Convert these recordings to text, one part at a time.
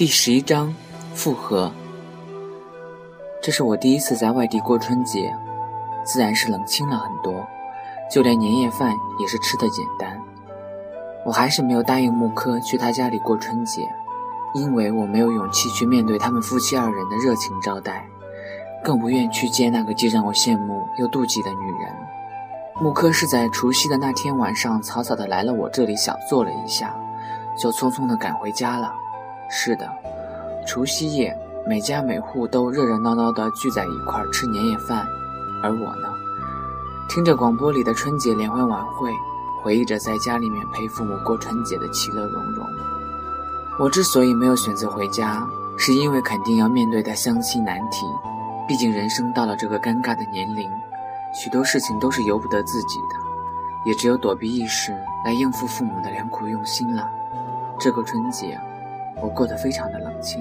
第11章复合。这是我第一次在外地过春节，自然是冷清了很多，就连年夜饭也是吃得简单。我还是没有答应木柯去他家里过春节，因为我没有勇气去面对他们夫妻二人的热情招待，更不愿去接那个既让我羡慕又妒忌的女人。木柯是在除夕的那天晚上草草地来了我这里小坐了一下，就匆匆地赶回家了。是的，除夕夜每家每户都热热闹闹地聚在一块吃年夜饭，而我呢，听着广播里的春节联欢晚会，回忆着在家里面陪父母过春节的其乐融融。我之所以没有选择回家，是因为肯定要面对的相亲难题，毕竟人生到了这个尴尬的年龄，许多事情都是由不得自己的，也只有躲避一时来应付父母的良苦用心了。这个春节我过得非常的冷清，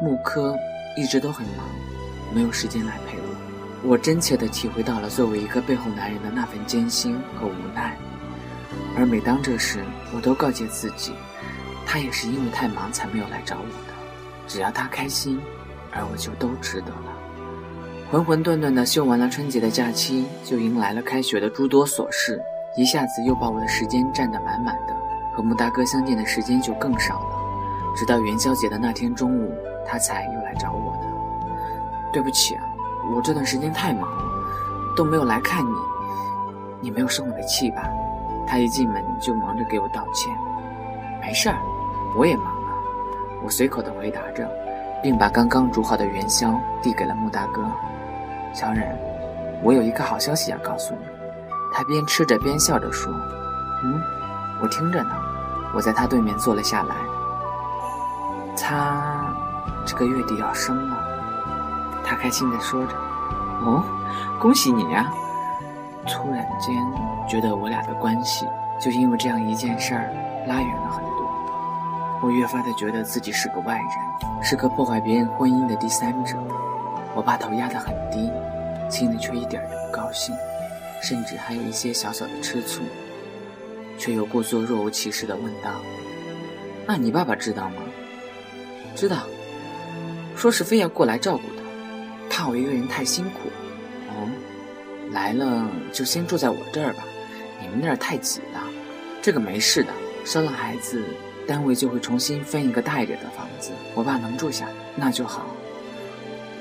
木柯一直都很忙，没有时间来陪我。我真切地体会到了作为一个背后男人的那份艰辛和无奈，而每当这时我都告诫自己，他也是因为太忙才没有来找我的，只要他开心，而我就都值得了。浑浑沌沌地休完了春节的假期，就迎来了开学的诸多琐事，一下子又把我的时间占得满满的，和木大哥相见的时间就更少了。直到元宵节的那天中午，他才又来找我的。对不起啊，我这段时间太忙了，都没有来看你，你没有生我的气吧？他一进门就忙着给我道歉。没事儿，我也忙啊，我随口地回答着，并把刚刚煮好的元宵递给了木大哥。小冉，我有一个好消息要告诉你。他边吃着边笑着说。我听着呢。我在他对面坐了下来。他这个月底要生了，他开心地说着。哦，恭喜你呀！突然间觉得我俩的关系就因为这样一件事儿拉远了很多。我越发地觉得自己是个外人，是个破坏别人婚姻的第三者。我把头压得很低，心里却一点也不高兴，甚至还有一些小小的吃醋，却又故作若无其事地问道：“那你爸爸知道吗？”“知道，说是非要过来照顾他，怕我一个人太辛苦。”“哦，来了就先住在我这儿吧，你们那儿太挤了。这个没事的，生了孩子，单位就会重新分一个大一点的房子，我爸能住下，那就好。”“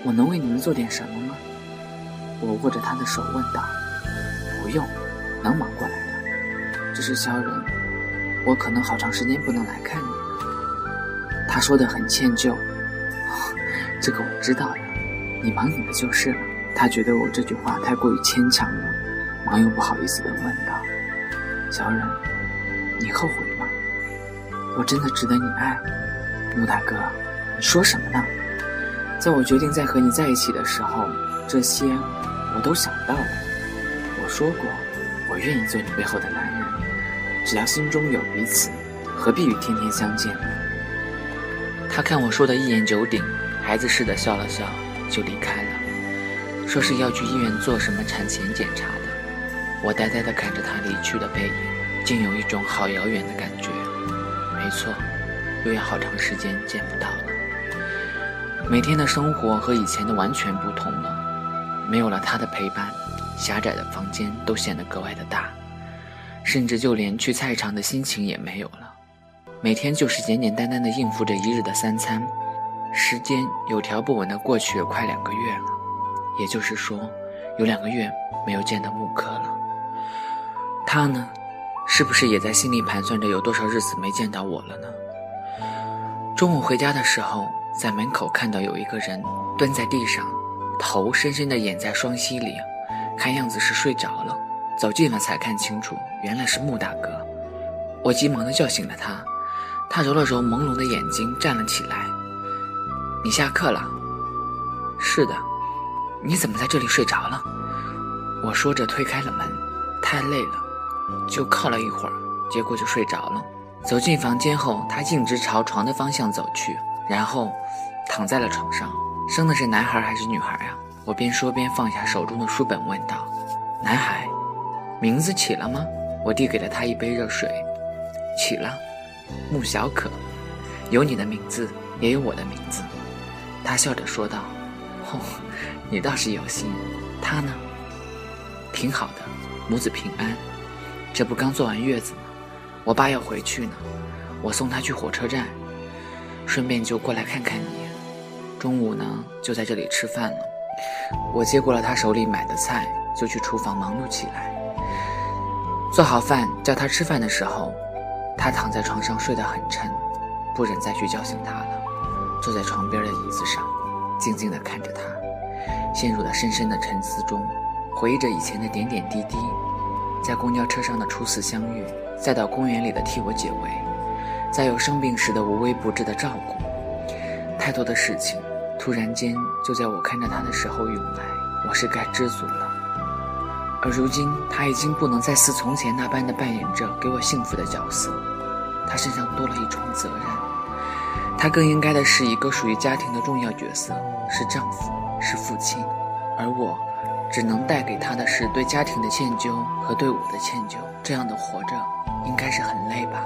我能为你们做点什么吗？”我握着他的手问道。“不用，能忙过来的。只是小人，我可能好长时间不能来看你。”他说得很歉疚。“哦，这个我知道的，你忙你的就是了。”他觉得我这句话太过于牵强了，忙又不好意思地问道：“小人，你后悔吗？我真的值得你爱？”“木大哥，你说什么呢？在我决定再和你在一起的时候，这些我都想到了。我说过，我愿意做你背后的男人，只要心中有彼此，何必与天天相见呢？”他看我说的一言九鼎，孩子似的笑了笑，就离开了，说是要去医院做什么产前检查的。我呆呆地看着他离去的背影，竟有一种好遥远的感觉。没错，又要好长时间见不到了。每天的生活和以前的完全不同了，没有了他的陪伴，狭窄的房间都显得格外的大，甚至就连去菜场的心情也没有了。每天就是简简单单的应付着一日的三餐，时间有条不紊的过去了快2个月了，也就是说，有2个月没有见到木柯了。他呢，是不是也在心里盘算着有多少日子没见到我了呢？中午回家的时候，在门口看到有一个人蹲在地上，头深深地掩在双膝里，看样子是睡着了。走近了才看清楚，原来是木大哥。我急忙地叫醒了他，他揉了揉朦胧的眼睛，站了起来。“你下课了？”“是的。”“你怎么在这里睡着了？”我说着推开了门，太累了，就靠了一会儿，结果就睡着了。走进房间后，他径直朝床的方向走去，然后躺在了床上。“生的是男孩还是女孩啊？”我边说边放下手中的书本问道。“男孩。”“名字起了吗？”我递给了他一杯热水。“起了，穆小可，有你的名字也有我的名字。他笑着说道：“哦，你倒是有心，他呢？挺好的，母子平安。这不刚坐完月子吗？我爸要回去呢，我送他去火车站，顺便就过来看看你。中午呢，就在这里吃饭了。”我接过了他手里买的菜，就去厨房忙碌起来。做好饭，叫他吃饭的时候，他躺在床上睡得很沉，不忍再去叫醒他了，坐在床边的椅子上，静静地看着他，陷入了深深的沉思中，回忆着以前的点点滴滴，在公交车上的初次相遇，再到公园里的替我解围，再有生病时的无微不至的照顾，太多的事情突然间就在我看着他的时候涌来，我是该知足了。而如今他已经不能再似从前那般的扮演着给我幸福的角色，他身上多了一重责任，他更应该的是一个属于家庭的重要角色，是丈夫，是父亲，而我只能带给他的是对家庭的歉疚和对我的歉疚。这样的活着应该是很累吧，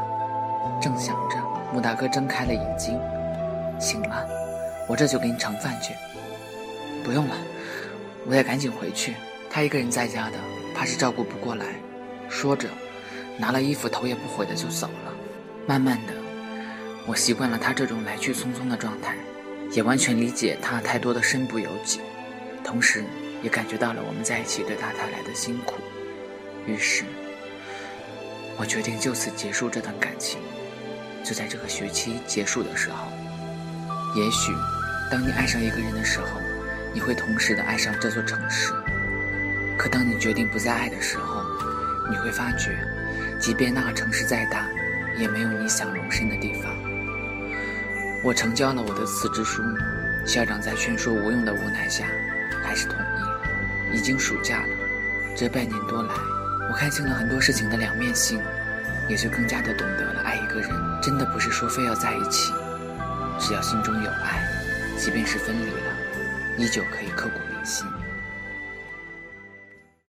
正想着，穆大哥睁开了眼睛。醒了，我这就给你盛饭去。不用了，我得赶紧回去，他一个人在家的，怕是照顾不过来。说着，拿了衣服头也不回的就走了。慢慢的，我习惯了他这种来去匆匆的状态，也完全理解他太多的身不由己，同时也感觉到了我们在一起对他带来的辛苦。于是，我决定就此结束这段感情。就在这个学期结束的时候，也许当你爱上一个人的时候，你会同时的爱上这座城市，可当你决定不再爱的时候，你会发觉即便那个城市再大，也没有你想容身的地方。我呈交了我的辞职书，校长在劝说无用的无奈下还是同意。已经暑假了，这半年多来，我看清了很多事情的两面性，也就更加的懂得了爱一个人真的不是说非要在一起，只要心中有爱，即便是分离了，依旧可以刻骨铭心。